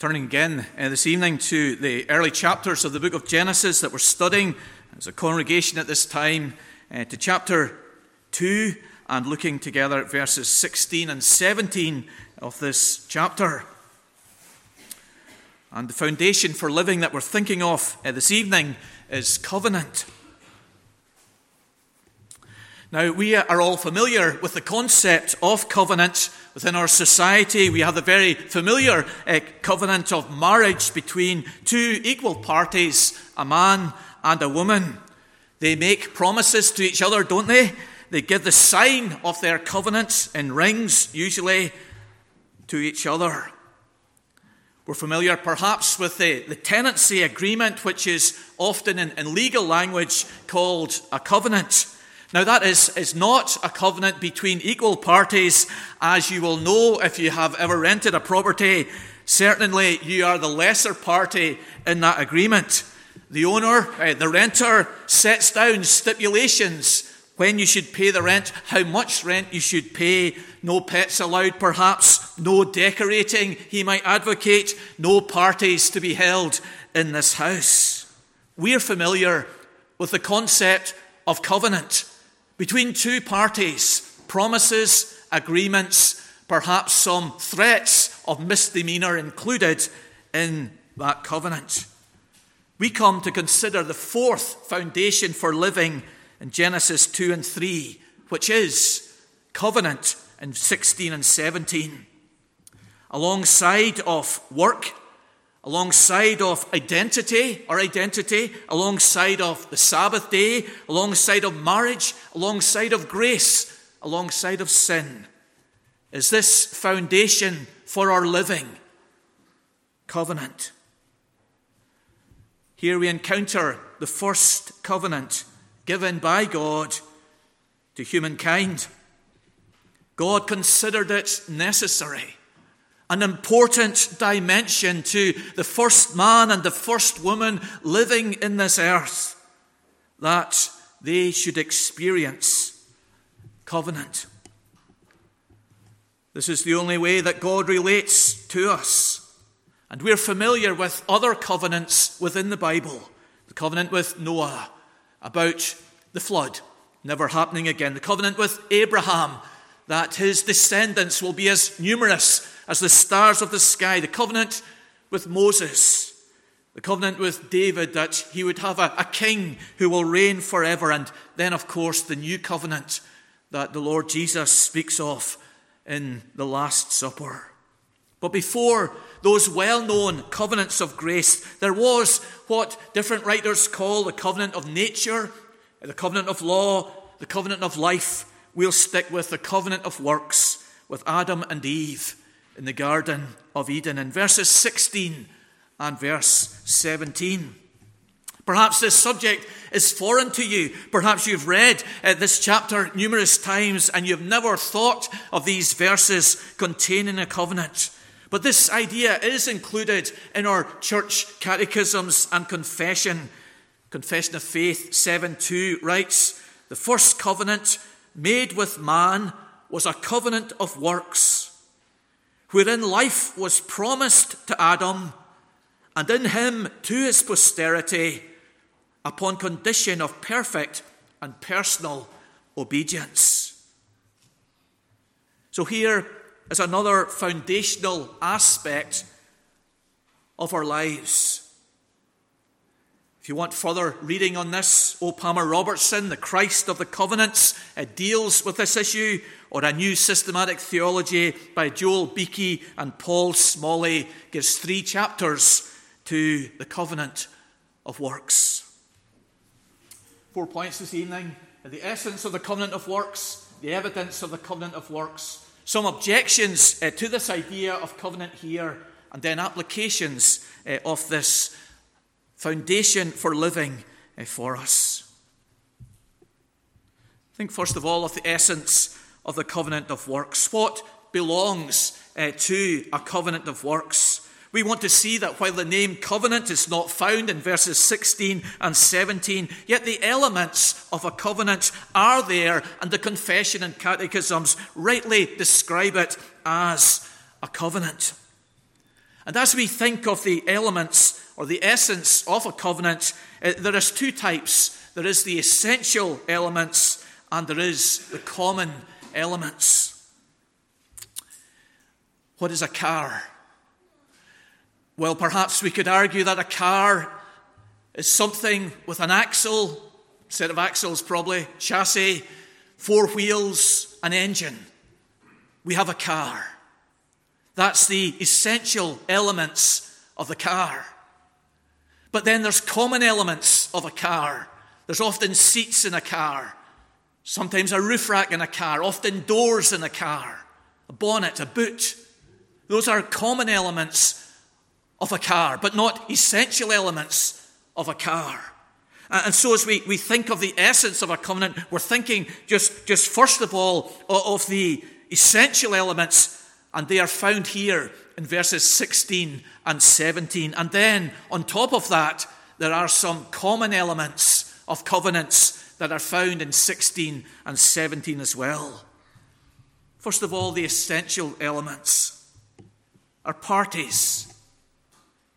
Turning again this evening to the early chapters of the book of Genesis that we're studying as a congregation at this time, to chapter 2 and looking together at verses 16 and 17 of this chapter. And the foundation for living that we're thinking of this evening is covenant. Now, we are all familiar with the concept of covenant within our society. We have the very familiar covenant of marriage between two equal parties, a man and a woman. They make promises to each other, don't they? They give the sign of their covenants in rings, usually, to each other. We're familiar perhaps with the tenancy agreement, which is often in legal language called a covenant. Now, that is not a covenant between equal parties, as you will know if you have ever rented a property. Certainly, you are the lesser party in that agreement. The owner, the renter, sets down stipulations when you should pay the rent, how much rent you should pay, no pets allowed perhaps, no decorating, he might advocate, no parties to be held in this house. We're familiar with the concept of covenant between two parties, promises, agreements, perhaps some threats of misdemeanour included in that covenant. We come to consider the fourth foundation for living in Genesis 2 and 3, which is covenant in 16 and 17. Alongside of work, alongside of identity, alongside of the Sabbath day, alongside of marriage, alongside of grace, alongside of sin, is this foundation for our living, covenant. Here we encounter the first covenant given by God to humankind. God considered it necessary, an important dimension to the first man and the first woman living in this earth, that they should experience covenant. This is the only way that God relates to us. And we're familiar with other covenants within the Bible. The covenant with Noah about the flood never happening again. The covenant with Abraham that his descendants will be as numerous as the stars of the sky. The covenant with Moses. The covenant with David that he would have a king who will reign forever. And then, of course, the new covenant that the Lord Jesus speaks of in the Last Supper. But before those well-known covenants of grace, there was what different writers call the covenant of nature, the covenant of law, the covenant of life. We'll stick with the covenant of works with Adam and Eve in the Garden of Eden in verses 16 and verse 17. Perhaps this subject is foreign to you. Perhaps you've read this chapter numerous times and you've never thought of these verses containing a covenant. But this idea is included in our church catechisms and confession. Confession of Faith 7:2 writes, "The first covenant made with man was a covenant of works, wherein life was promised to Adam, and in him to his posterity, upon condition of perfect and personal obedience." So here is another foundational aspect of our lives. If you want further reading on this, O. Palmer Robertson, The Christ of the Covenants, deals with this issue, or A New Systematic Theology by Joel Beeke and Paul Smalley gives 3 chapters to the covenant of works. 4 points this evening: the essence of the covenant of works, the evidence of the covenant of works, some objections to this idea of covenant here, and then applications of this foundation for living for us. Think first of all of the essence of the covenant of works. What belongs to a covenant of works? We want to see that while the name covenant is not found in verses 16 and 17, yet the elements of a covenant are there, and the confession and catechisms rightly describe it as a covenant. And as we think of the elements or the essence of a covenant, there is two types. There is the essential elements and there is the common elements. What is a car? Well, perhaps we could argue that a car is something with an axle, set of axles probably, chassis, four wheels, an engine. We have a car. That's the essential elements of the car. But then there's common elements of a car. There's often seats in a car, sometimes a roof rack in a car, often doors in a car, a bonnet, a boot. Those are common elements of a car, but not essential elements of a car. And so as we think of the essence of a covenant, we're thinking just first of all of the essential elements, and they are found here in verses 16 and 17. And then on top of that, there are some common elements of covenants that are found in 16 and 17 as well. First of all, the essential elements are parties,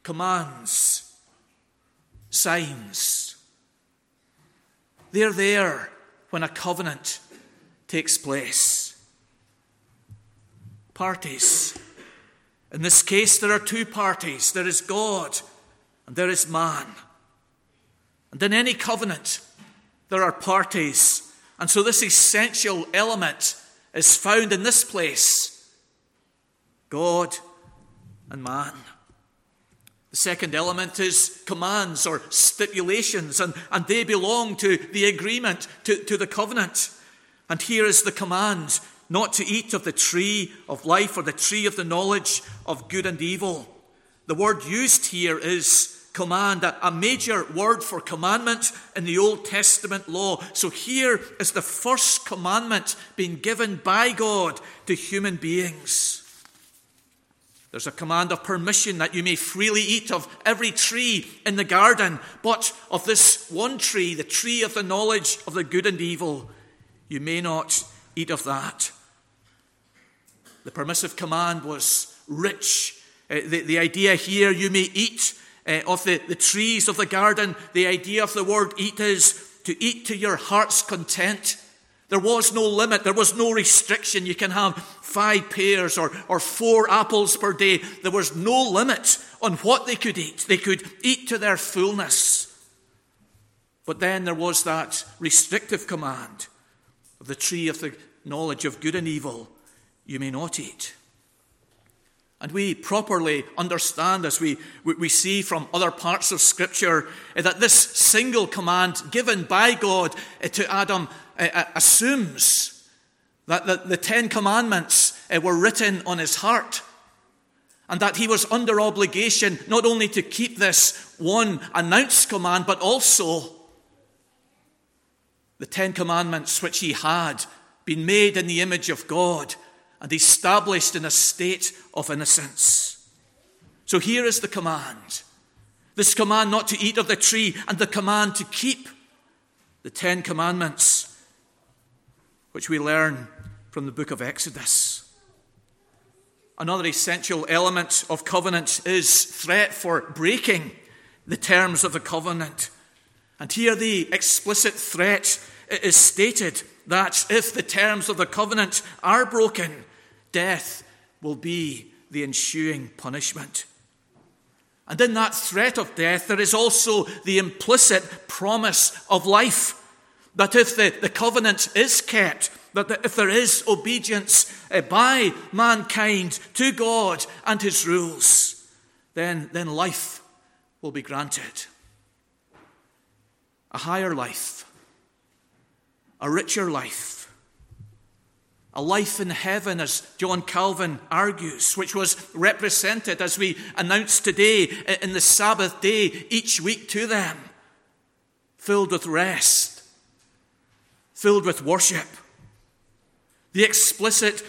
commands, signs. They're there when a covenant takes place. Parties. In this case, there are two parties. There is God and there is man. And in any covenant, there are parties. And so this essential element is found in this place: God and man. The second element is commands or stipulations, and they belong to the agreement, to the covenant. And here is the command not to eat of the tree of life or the tree of the knowledge of good and evil. The word used here is command, a major word for commandment in the Old Testament law. So here is the first commandment being given by God to human beings. There's a command of permission that you may freely eat of every tree in the garden, but of this one tree, the tree of the knowledge of the good and evil, you may not eat of that. The permissive command was rich. The idea here, you may eat of the trees of the garden. The idea of the word eat is to eat to your heart's content. There was no limit. There was no restriction. You can have 5 pears or 4 apples per day. There was no limit on what they could eat. They could eat to their fullness. But then there was that restrictive command of the tree of the knowledge of good and evil. You may not eat. And we properly understand, as we see from other parts of Scripture, that this single command given by God to Adam assumes that the 10 Commandments were written on his heart, and that he was under obligation not only to keep this one announced command, but also the 10 Commandments which he had been made in the image of God and established in a state of innocence. So here is the command. This command not to eat of the tree and the command to keep the 10 Commandments. Which we learn from the book of Exodus. Another essential element of covenant is threat for breaking the terms of the covenant. And here the explicit threat is stated that if the terms of the covenant are broken, death will be the ensuing punishment. And in that threat of death, there is also the implicit promise of life. That if the covenant is kept, if there is obedience by mankind to God and his rules, then life will be granted. A higher life, a richer life, a life in heaven, as John Calvin argues, which was represented, as we announced today, in the Sabbath day each week to them, filled with rest, filled with worship. The explicit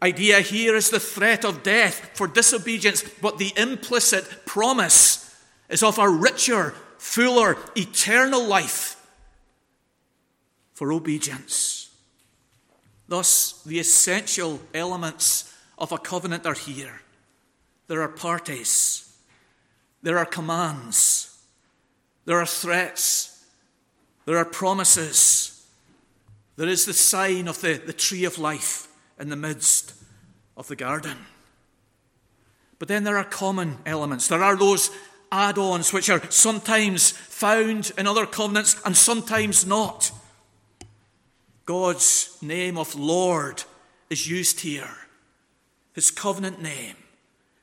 idea here is the threat of death for disobedience, but the implicit promise is of a richer, fuller, eternal life for obedience. Thus, the essential elements of a covenant are here. There are parties. There are commands. There are threats. There are promises. There is the sign of the tree of life in the midst of the garden. But then there are common elements. There are those add-ons which are sometimes found in other covenants and sometimes not. God's name of Lord is used here. His covenant name.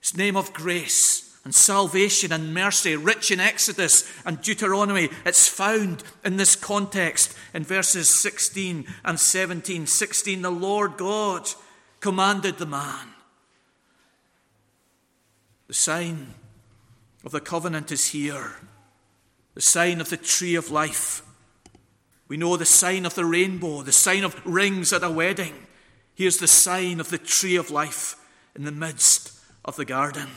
His name of grace and salvation and mercy, rich in Exodus and Deuteronomy. It's found in this context in verses 16 and 17. 16, the Lord God commanded the man. The sign of the covenant is here. The sign of the tree of life. We know the sign of the rainbow, the sign of rings at a wedding. Here's the sign of the tree of life in the midst of the garden.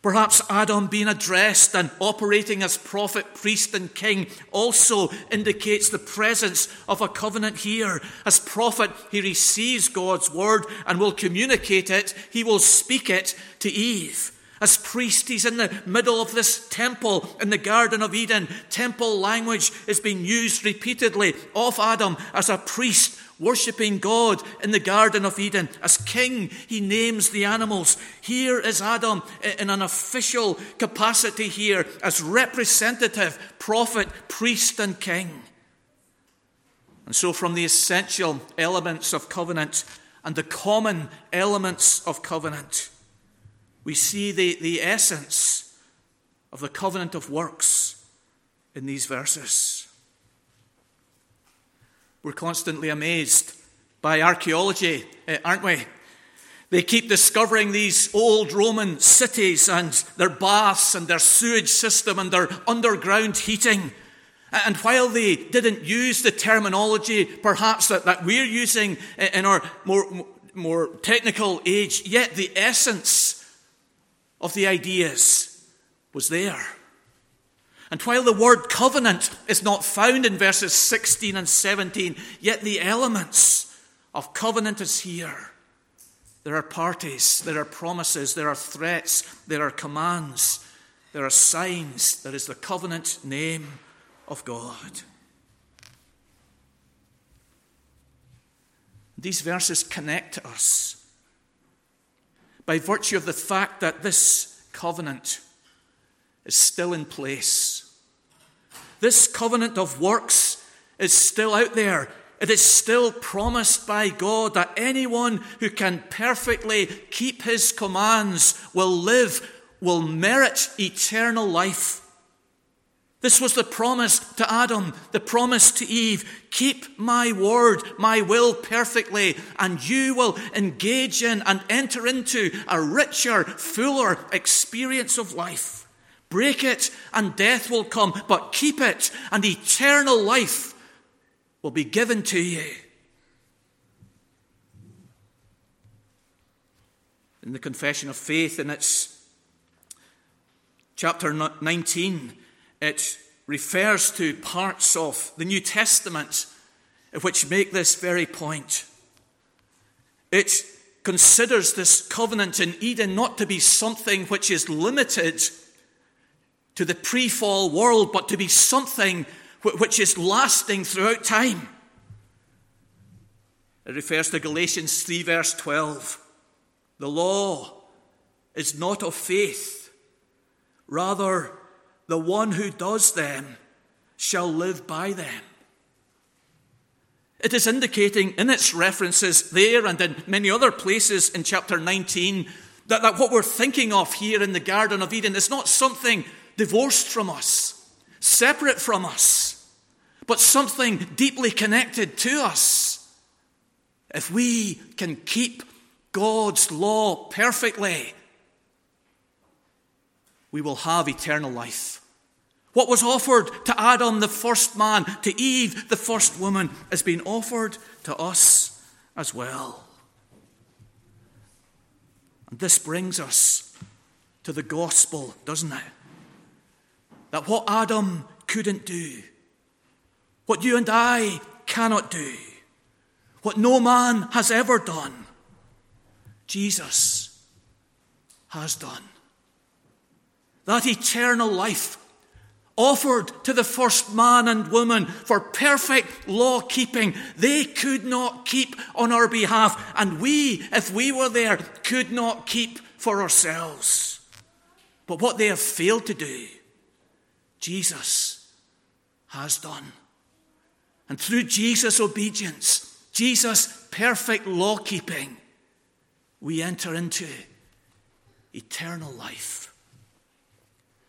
Perhaps Adam being addressed and operating as prophet, priest, and king also indicates the presence of a covenant here. As prophet, he receives God's word and will communicate it. He will speak it to Eve. As priest, he's in the middle of this temple in the Garden of Eden. Temple language is being used repeatedly of Adam as a priest worshipping God in the Garden of Eden. As king, he names the animals. Here is Adam in an official capacity here as representative, prophet, priest, and king. And so from the essential elements of covenant and the common elements of covenant, we see the essence of the covenant of works in these verses. We're constantly amazed by archaeology, aren't we? They keep discovering these old Roman cities and their baths and their sewage system and their underground heating. And while they didn't use the terminology perhaps that we're using in our more technical age, yet the essence of the ideas was there. And while the word covenant is not found in verses 16 and 17, yet the elements of covenant is here. There are parties, there are promises, there are threats, there are commands, there are signs. There is the covenant name of God. These verses connect us by virtue of the fact that this covenant is still in place. This covenant of works is still out there. It is still promised by God that anyone who can perfectly keep his commands will live, will merit eternal life. This was the promise to Adam, the promise to Eve. Keep my word, my will perfectly, and you will engage in and enter into a richer, fuller experience of life. Break it and death will come, but keep it and eternal life will be given to you. In the Confession of Faith, in its chapter 19, it refers to parts of the New Testament which make this very point. It considers this covenant in Eden not to be something which is limited to the pre-fall world, but to be something which is lasting throughout time. It refers to Galatians 3 verse 12. The law is not of faith, rather the one who does them shall live by them. It is indicating in its references there and in many other places in chapter 19 that what we're thinking of here in the Garden of Eden is not something divorced from us, separate from us, but something deeply connected to us. If we can keep God's law perfectly, we will have eternal life. What was offered to Adam, the first man, to Eve, the first woman, is being offered to us as well. And this brings us to the gospel, doesn't it? That what Adam couldn't do, what you and I cannot do, what no man has ever done, Jesus has done. That eternal life offered to the first man and woman for perfect law-keeping, they could not keep on our behalf, and we, if we were there, could not keep for ourselves. But what they have failed to do, Jesus has done. And through Jesus' obedience, Jesus' perfect law-keeping, we enter into eternal life.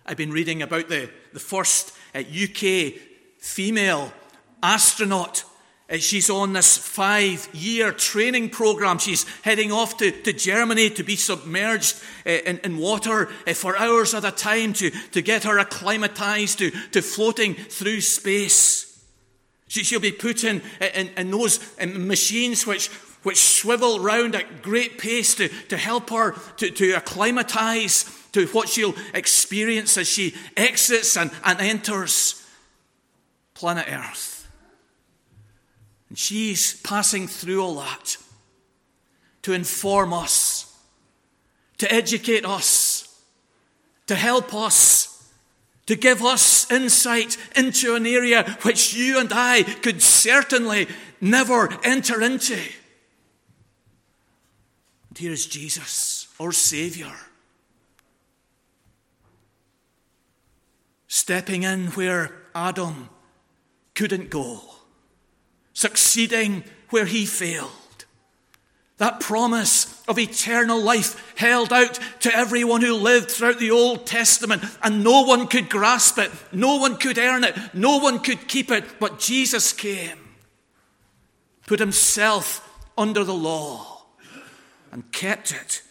I've been reading about the first UK female astronaut. She's on this 5-year training program. She's heading off to Germany to be submerged in water for hours at a time to get her acclimatized to floating through space. She'll be put in those machines which swivel round at great pace to help her to acclimatise to what she'll experience as she exits and enters planet Earth. And she's passing through all that to inform us, to educate us, to help us, to give us insight into an area which you and I could certainly never enter into. And here is Jesus, our Saviour, stepping in where Adam couldn't go, succeeding where he failed. That promise of eternal life held out to everyone who lived throughout the Old Testament, and no one could grasp it, no one could earn it, no one could keep it, but Jesus came, put himself under the law, and kept it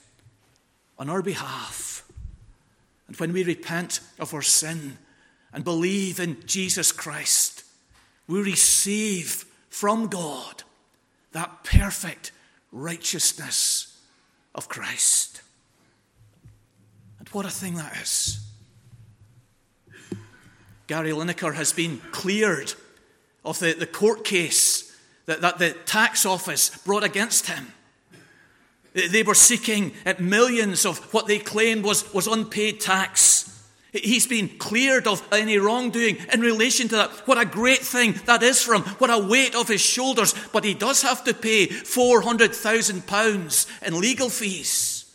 on our behalf. And when we repent of our sin and believe in Jesus Christ, we receive from God that perfect righteousness of Christ. And what a thing that is. Gary Lineker has been cleared of the court case that the tax office brought against him. They were seeking millions of what they claimed was unpaid tax. He's been cleared of any wrongdoing in relation to that. What a great thing that is for him. What a weight off his shoulders. But he does have to pay £400,000 in legal fees.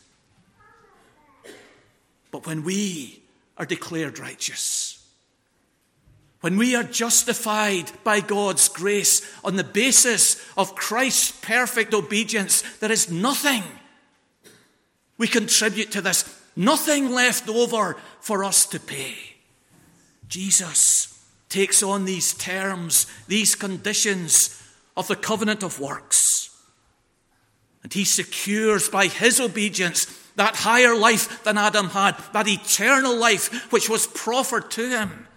But when we are declared righteous, when we are justified by God's grace on the basis of Christ's perfect obedience, there is nothing we contribute to this, nothing left over for us to pay. Jesus takes on these terms, these conditions of the covenant of works, and he secures by his obedience that higher life than Adam had, that eternal life which was proffered to him,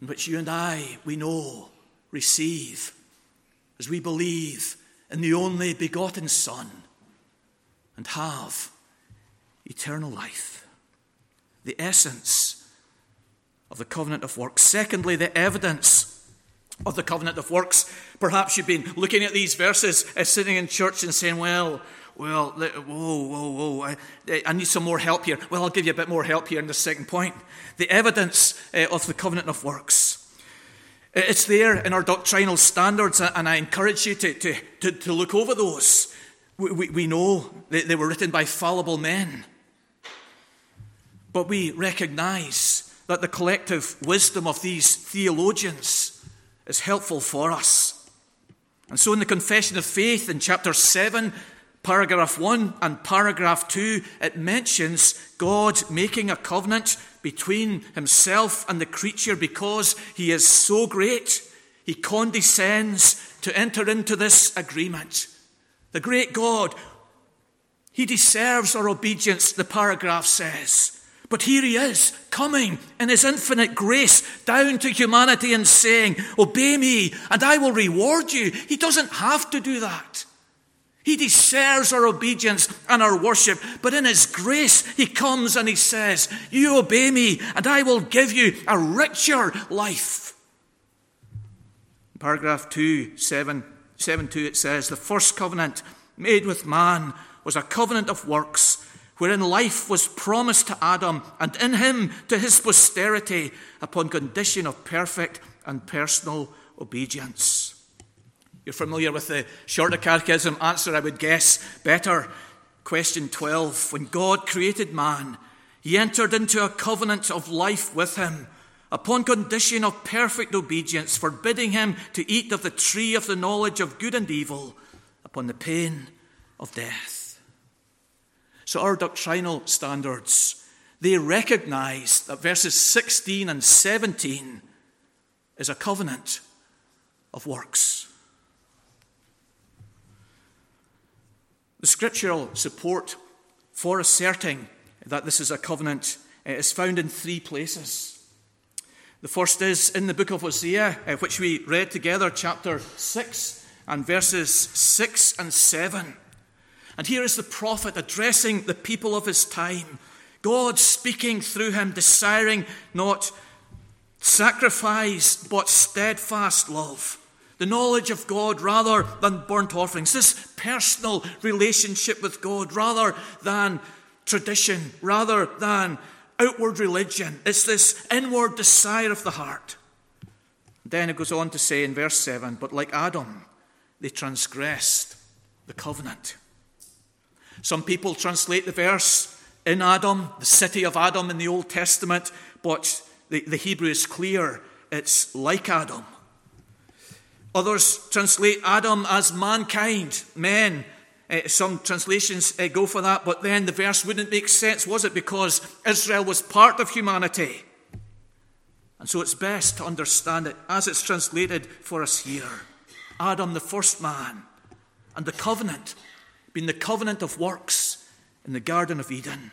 and which you and I, we know, receive as we believe in the only begotten Son and have eternal life. The essence of the covenant of works. Secondly, the evidence of the covenant of works. Perhaps you've been looking at these verses, sitting in church and saying, I need some more help here. Well, I'll give you a bit more help here in the second point. The evidence of the covenant of works. It's there in our doctrinal standards, and I encourage you to look over those. We know they were written by fallible men, but we recognize that the collective wisdom of these theologians is helpful for us. And so in the Confession of Faith in chapter 7, Paragraph 1 and paragraph 2, it mentions God making a covenant between himself and the creature because he is so great, he condescends to enter into this agreement. The great God, he deserves our obedience, the paragraph says. But here he is, coming in his infinite grace down to humanity and saying, "Obey me and I will reward you." He doesn't have to do that. He deserves our obedience and our worship, but in his grace he comes and he says, "You obey me and I will give you a richer life." Paragraph 2, 7:2, it says, "The first covenant made with man was a covenant of works wherein life was promised to Adam, and in him to his posterity, upon condition of perfect and personal obedience. You're familiar with the shorter catechism answer, I would guess, better. Question 12, when God created man, he entered into a covenant of life with him, upon condition of perfect obedience, forbidding him to eat of the tree of the knowledge of good and evil, upon the pain of death. So our doctrinal standards, they recognize that verses 16 and 17 is a covenant of works. The scriptural support for asserting that this is a covenant is found in three places. The first is in the book of Hosea, which we read together, chapter 6 and verses 6 and 7. And here is the prophet addressing the people of his time. God speaking through him, desiring not sacrifice, but steadfast love. The knowledge of God rather than burnt offerings. This personal relationship with God rather than tradition, rather than outward religion. It's this inward desire of the heart. Then it goes on to say in verse 7, but like Adam, they transgressed the covenant. Some people translate the verse in Adam, the city of Adam in the Old Testament, but the Hebrew is clear, it's like Adam. Others translate Adam as mankind, men. Some translations go for that, but then the verse wouldn't make sense, was it? Because Israel was part of humanity. And so it's best to understand it as it's translated for us here. Adam, the first man, and the covenant, being the covenant of works in the Garden of Eden.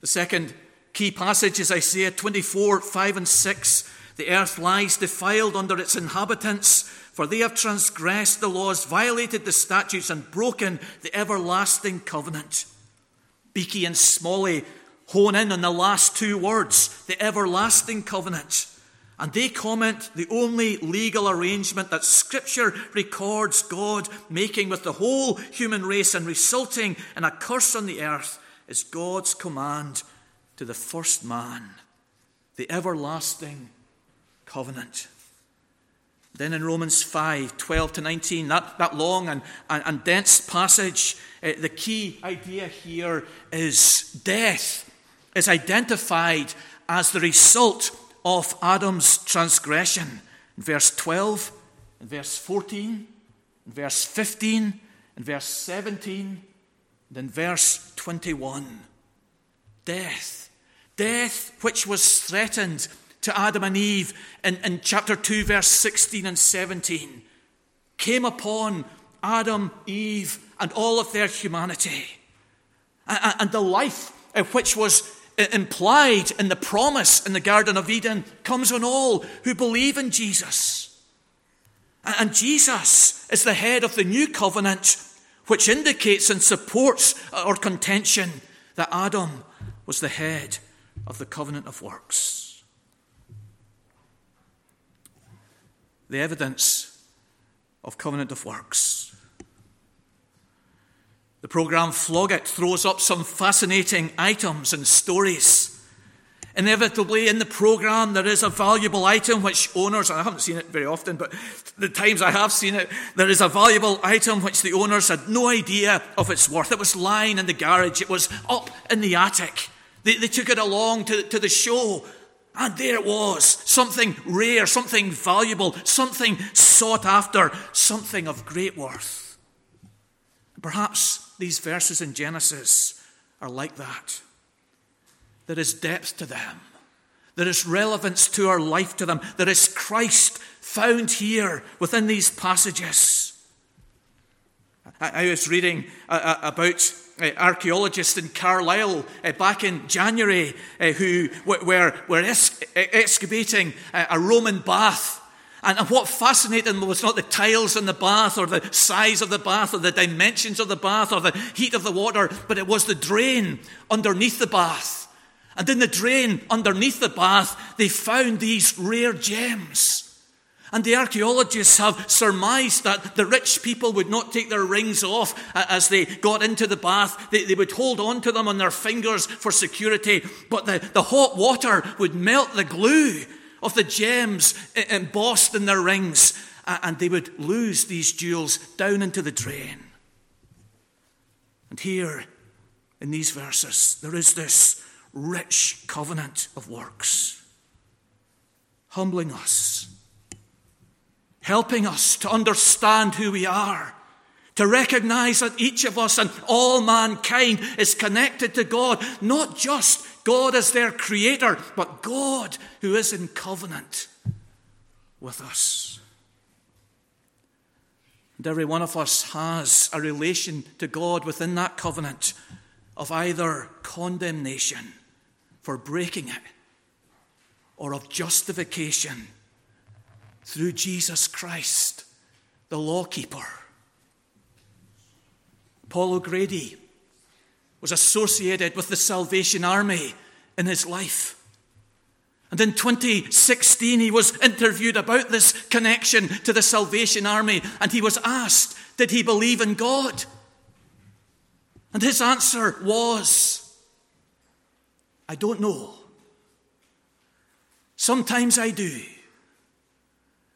The second key passage is Isaiah 24, 5 and 6. The earth lies defiled under its inhabitants, for they have transgressed the laws, violated the statutes, and broken the everlasting covenant. Beeke and Smalley hone in on the last two words, the everlasting covenant. And they comment the only legal arrangement that Scripture records God making with the whole human race and resulting in a curse on the earth is God's command to the first man, the everlasting covenant. Then in Romans 5, 12 to 19, that long and dense passage, the key idea here is death is identified as the result of Adam's transgression. In verse 12, in verse 14, in verse 15, in verse 17, and in verse 21. Death which was threatened to Adam and Eve in chapter 2, verse 16 and 17, came upon Adam, Eve, and all of their humanity. And the life which was implied in the promise in the Garden of Eden comes on all who believe in Jesus. And Jesus is the head of the new covenant, which indicates and supports our contention that Adam was the head of the covenant of works. The evidence of covenant of works. The programme Flog It throws up some fascinating items and stories. Inevitably, in the programme, there is a valuable item which owners, and I haven't seen it very often, but the times I have seen it, there is a valuable item which the owners had no idea of its worth. It was lying in the garage. It was up in the attic. They took it along to the show. And there it was, something rare, something valuable, something sought after, something of great worth. Perhaps these verses in Genesis are like that. There is depth to them. There is relevance to our life to them. There is Christ found here within these passages. I was reading about archaeologists in Carlisle back in January who were excavating a Roman bath. And what fascinated them was not the tiles in the bath or the size of the bath or the dimensions of the bath or the heat of the water, but it was the drain underneath the bath. And in the drain underneath the bath, they found these rare gems. And the archaeologists have surmised that the rich people would not take their rings off as they got into the bath. They would hold on to them on their fingers for security, but the hot water would melt the glue of the gems embossed in their rings, and they would lose these jewels down into the drain. And here, in these verses, there is this rich covenant of works, humbling us, helping us to understand who we are, to recognize that each of us and all mankind is connected to God, not just God as their creator, but God who is in covenant with us. And every one of us has a relation to God within that covenant of either condemnation for breaking it or of justification through Jesus Christ, the lawkeeper. Paul O'Grady was associated with the Salvation Army in his life. And in 2016, he was interviewed about this connection to the Salvation Army, and he was asked, did he believe in God? And his answer was, I don't know. Sometimes I do.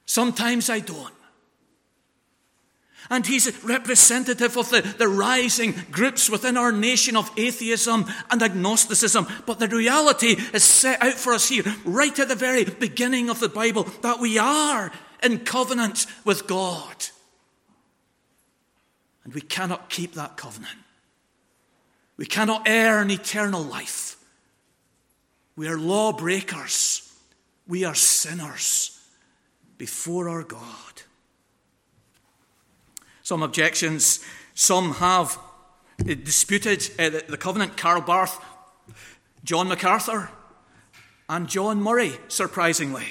Sometimes I don't. And he's representative of the rising groups within our nation of atheism and agnosticism. But the reality is set out for us here, right at the very beginning of the Bible, that we are in covenant with God. And we cannot keep that covenant. We cannot earn eternal life. We are lawbreakers. We are sinners before our God. Some objections, some have disputed the covenant. Karl Barth, John MacArthur, and John Murray, surprisingly.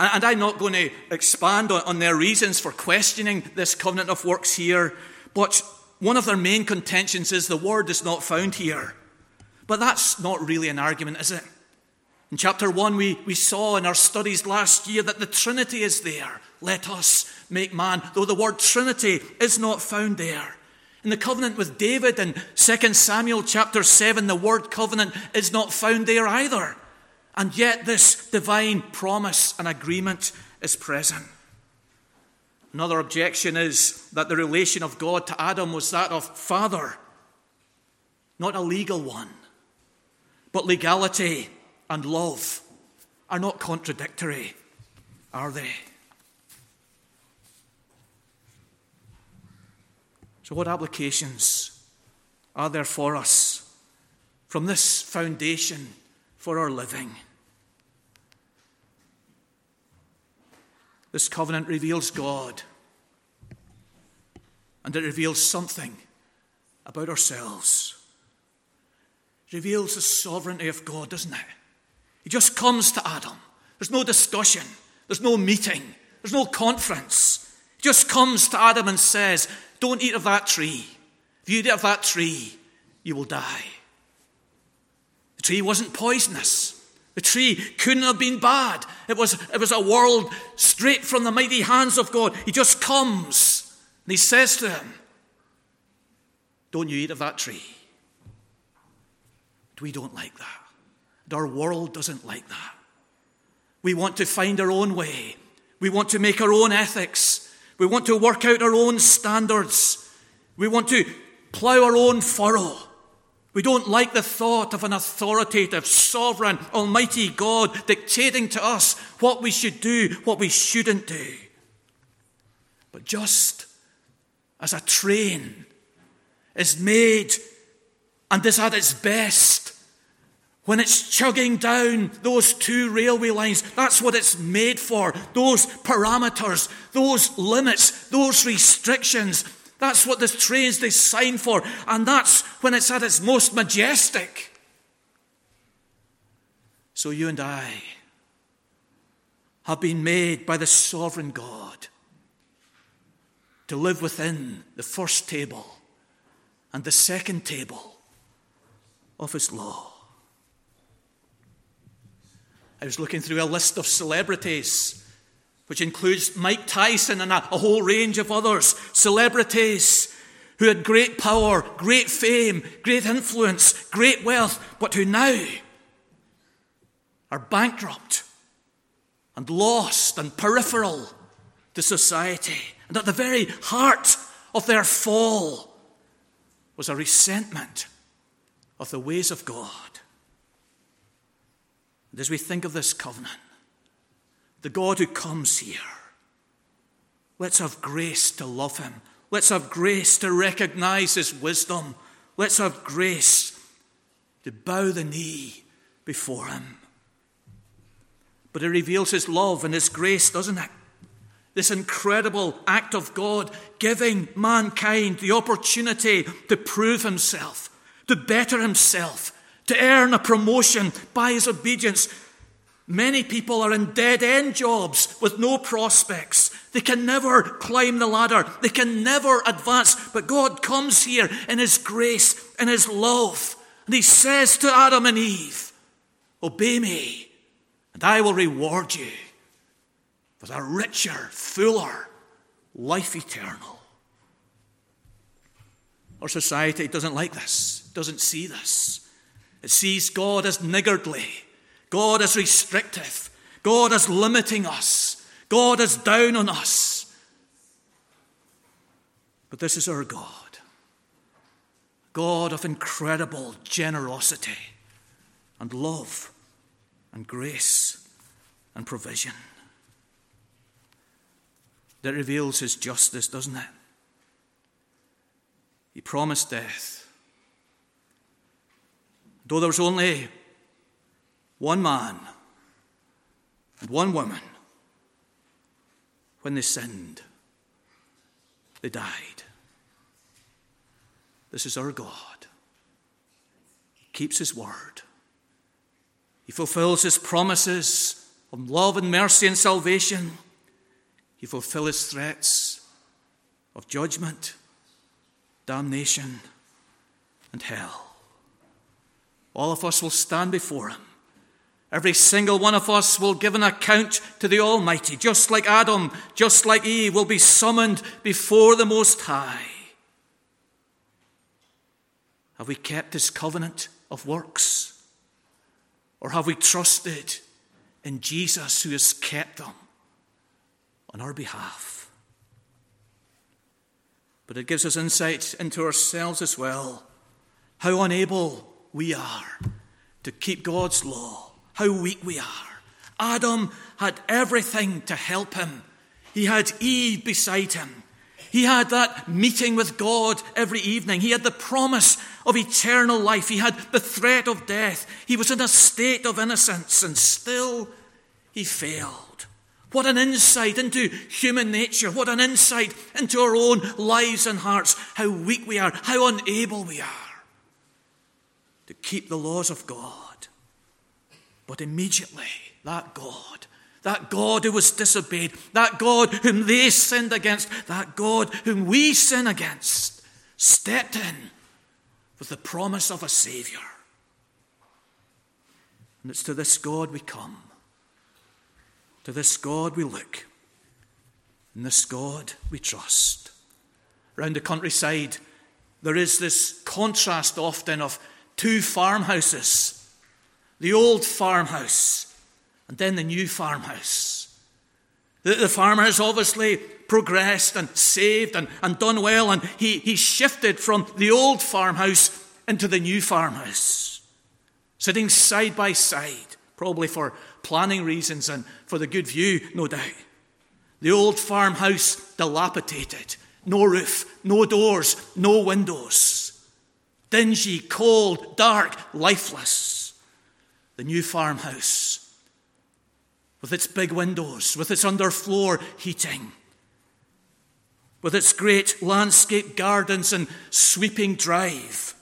And I'm not going to expand on their reasons for questioning this covenant of works here, but one of their main contentions is the word is not found here. But that's not really an argument, is it? In chapter 1, we saw in our studies last year that the Trinity is there. Let us make man, though the word Trinity is not found there. In the covenant with David in 2 Samuel chapter 7, the word covenant is not found there either. And yet this divine promise and agreement is present. Another objection is that the relation of God to Adam was that of father, not a legal one. But legality and love are not contradictory, are they? So what applications are there for us from this foundation for our living? This covenant reveals God, and it reveals something about ourselves. It reveals the sovereignty of God, doesn't it? He just comes to Adam. There's no discussion. There's no meeting. There's no conference. He just comes to Adam and says, don't eat of that tree. If you eat of that tree, you will die. The tree wasn't poisonous. The tree couldn't have been bad. It was a world straight from the mighty hands of God. He just comes and he says to him, don't you eat of that tree. But we don't like that. And our world doesn't like that. We want to find our own way. We want to make our own ethics. We want to work out our own standards. We want to plough our own furrow. We don't like the thought of an authoritative, sovereign, almighty God dictating to us what we should do, what we shouldn't do. But just as a train is made and is at its best when it's chugging down those two railway lines, that's what it's made for. Those parameters, those limits, those restrictions. That's what the train's designed for. And that's when it's at its most majestic. So you and I have been made by the sovereign God to live within the first table and the second table of his law. I was looking through a list of celebrities which includes Mike Tyson and a whole range of others, celebrities who had great power, great fame, great influence, great wealth, but who now are bankrupt and lost and peripheral to society. And at the very heart of their fall was a resentment of the ways of God. And as we think of this covenant, the God who comes here, let's have grace to love him. Let's have grace to recognize his wisdom. Let's have grace to bow the knee before him. But it reveals his love and his grace, doesn't it? This incredible act of God giving mankind the opportunity to prove himself, to better himself, to earn a promotion by his obedience. Many people are in dead-end jobs with no prospects. They can never climb the ladder. They can never advance. But God comes here in his grace, in his love. And he says to Adam and Eve, obey me, and I will reward you with a richer, fuller life eternal. Our society doesn't like this, doesn't see this. It sees God as niggardly. God is restrictive. God is limiting us. God is down on us. But this is our God. God of incredible generosity and love and grace and provision. That reveals his justice, doesn't it? He promised death. Though there was only one man and one woman, when they sinned, they died. This is our God. He keeps his word. He fulfills his promises of love and mercy and salvation. He fulfills his threats of judgment, damnation, and hell. All of us will stand before him. Every single one of us will give an account to the Almighty. Just like Adam, just like Eve, will be summoned before the Most High. Have we kept his covenant of works? Or have we trusted in Jesus who has kept them on our behalf? But it gives us insight into ourselves as well. How unable we are to keep God's law. How weak we are. Adam had everything to help him. He had Eve beside him. He had that meeting with God every evening. He had the promise of eternal life. He had the threat of death. He was in a state of innocence, and still he failed. What an insight into human nature. What an insight into our own lives and hearts. How weak we are. How unable we are to keep the laws of God. But immediately, that God who was disobeyed, that God whom they sinned against, that God whom we sin against, stepped in with the promise of a Savior. And it's to this God we come. To this God we look. And this God we trust. Around the countryside, there is this contrast often of two farmhouses. The old farmhouse and then the new farmhouse. The farmer has obviously progressed and saved and done well, and he shifted from the old farmhouse into the new farmhouse, sitting side by side, probably for planning reasons and for the good view, no doubt. The old farmhouse dilapidated, no roof, no doors, no windows, dingy, cold, dark, lifeless. The new farmhouse, with its big windows, with its underfloor heating, with its great landscape gardens and sweeping drive.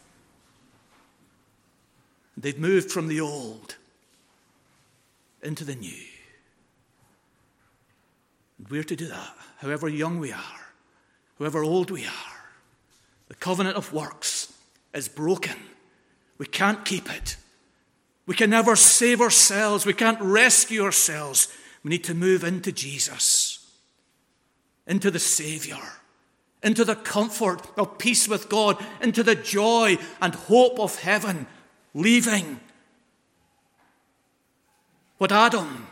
They've moved from the old into the new. And we're to do that, however young we are, however old we are. The covenant of works is broken. We can't keep it. We can never save ourselves. We can't rescue ourselves. We need to move into Jesus. into the Savior, into the comfort of peace with God, into the joy and hope of heaven, leaving what Adam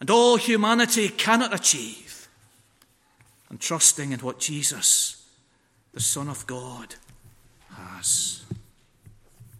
and all humanity cannot achieve, and trusting in what Jesus, the Son of God, has.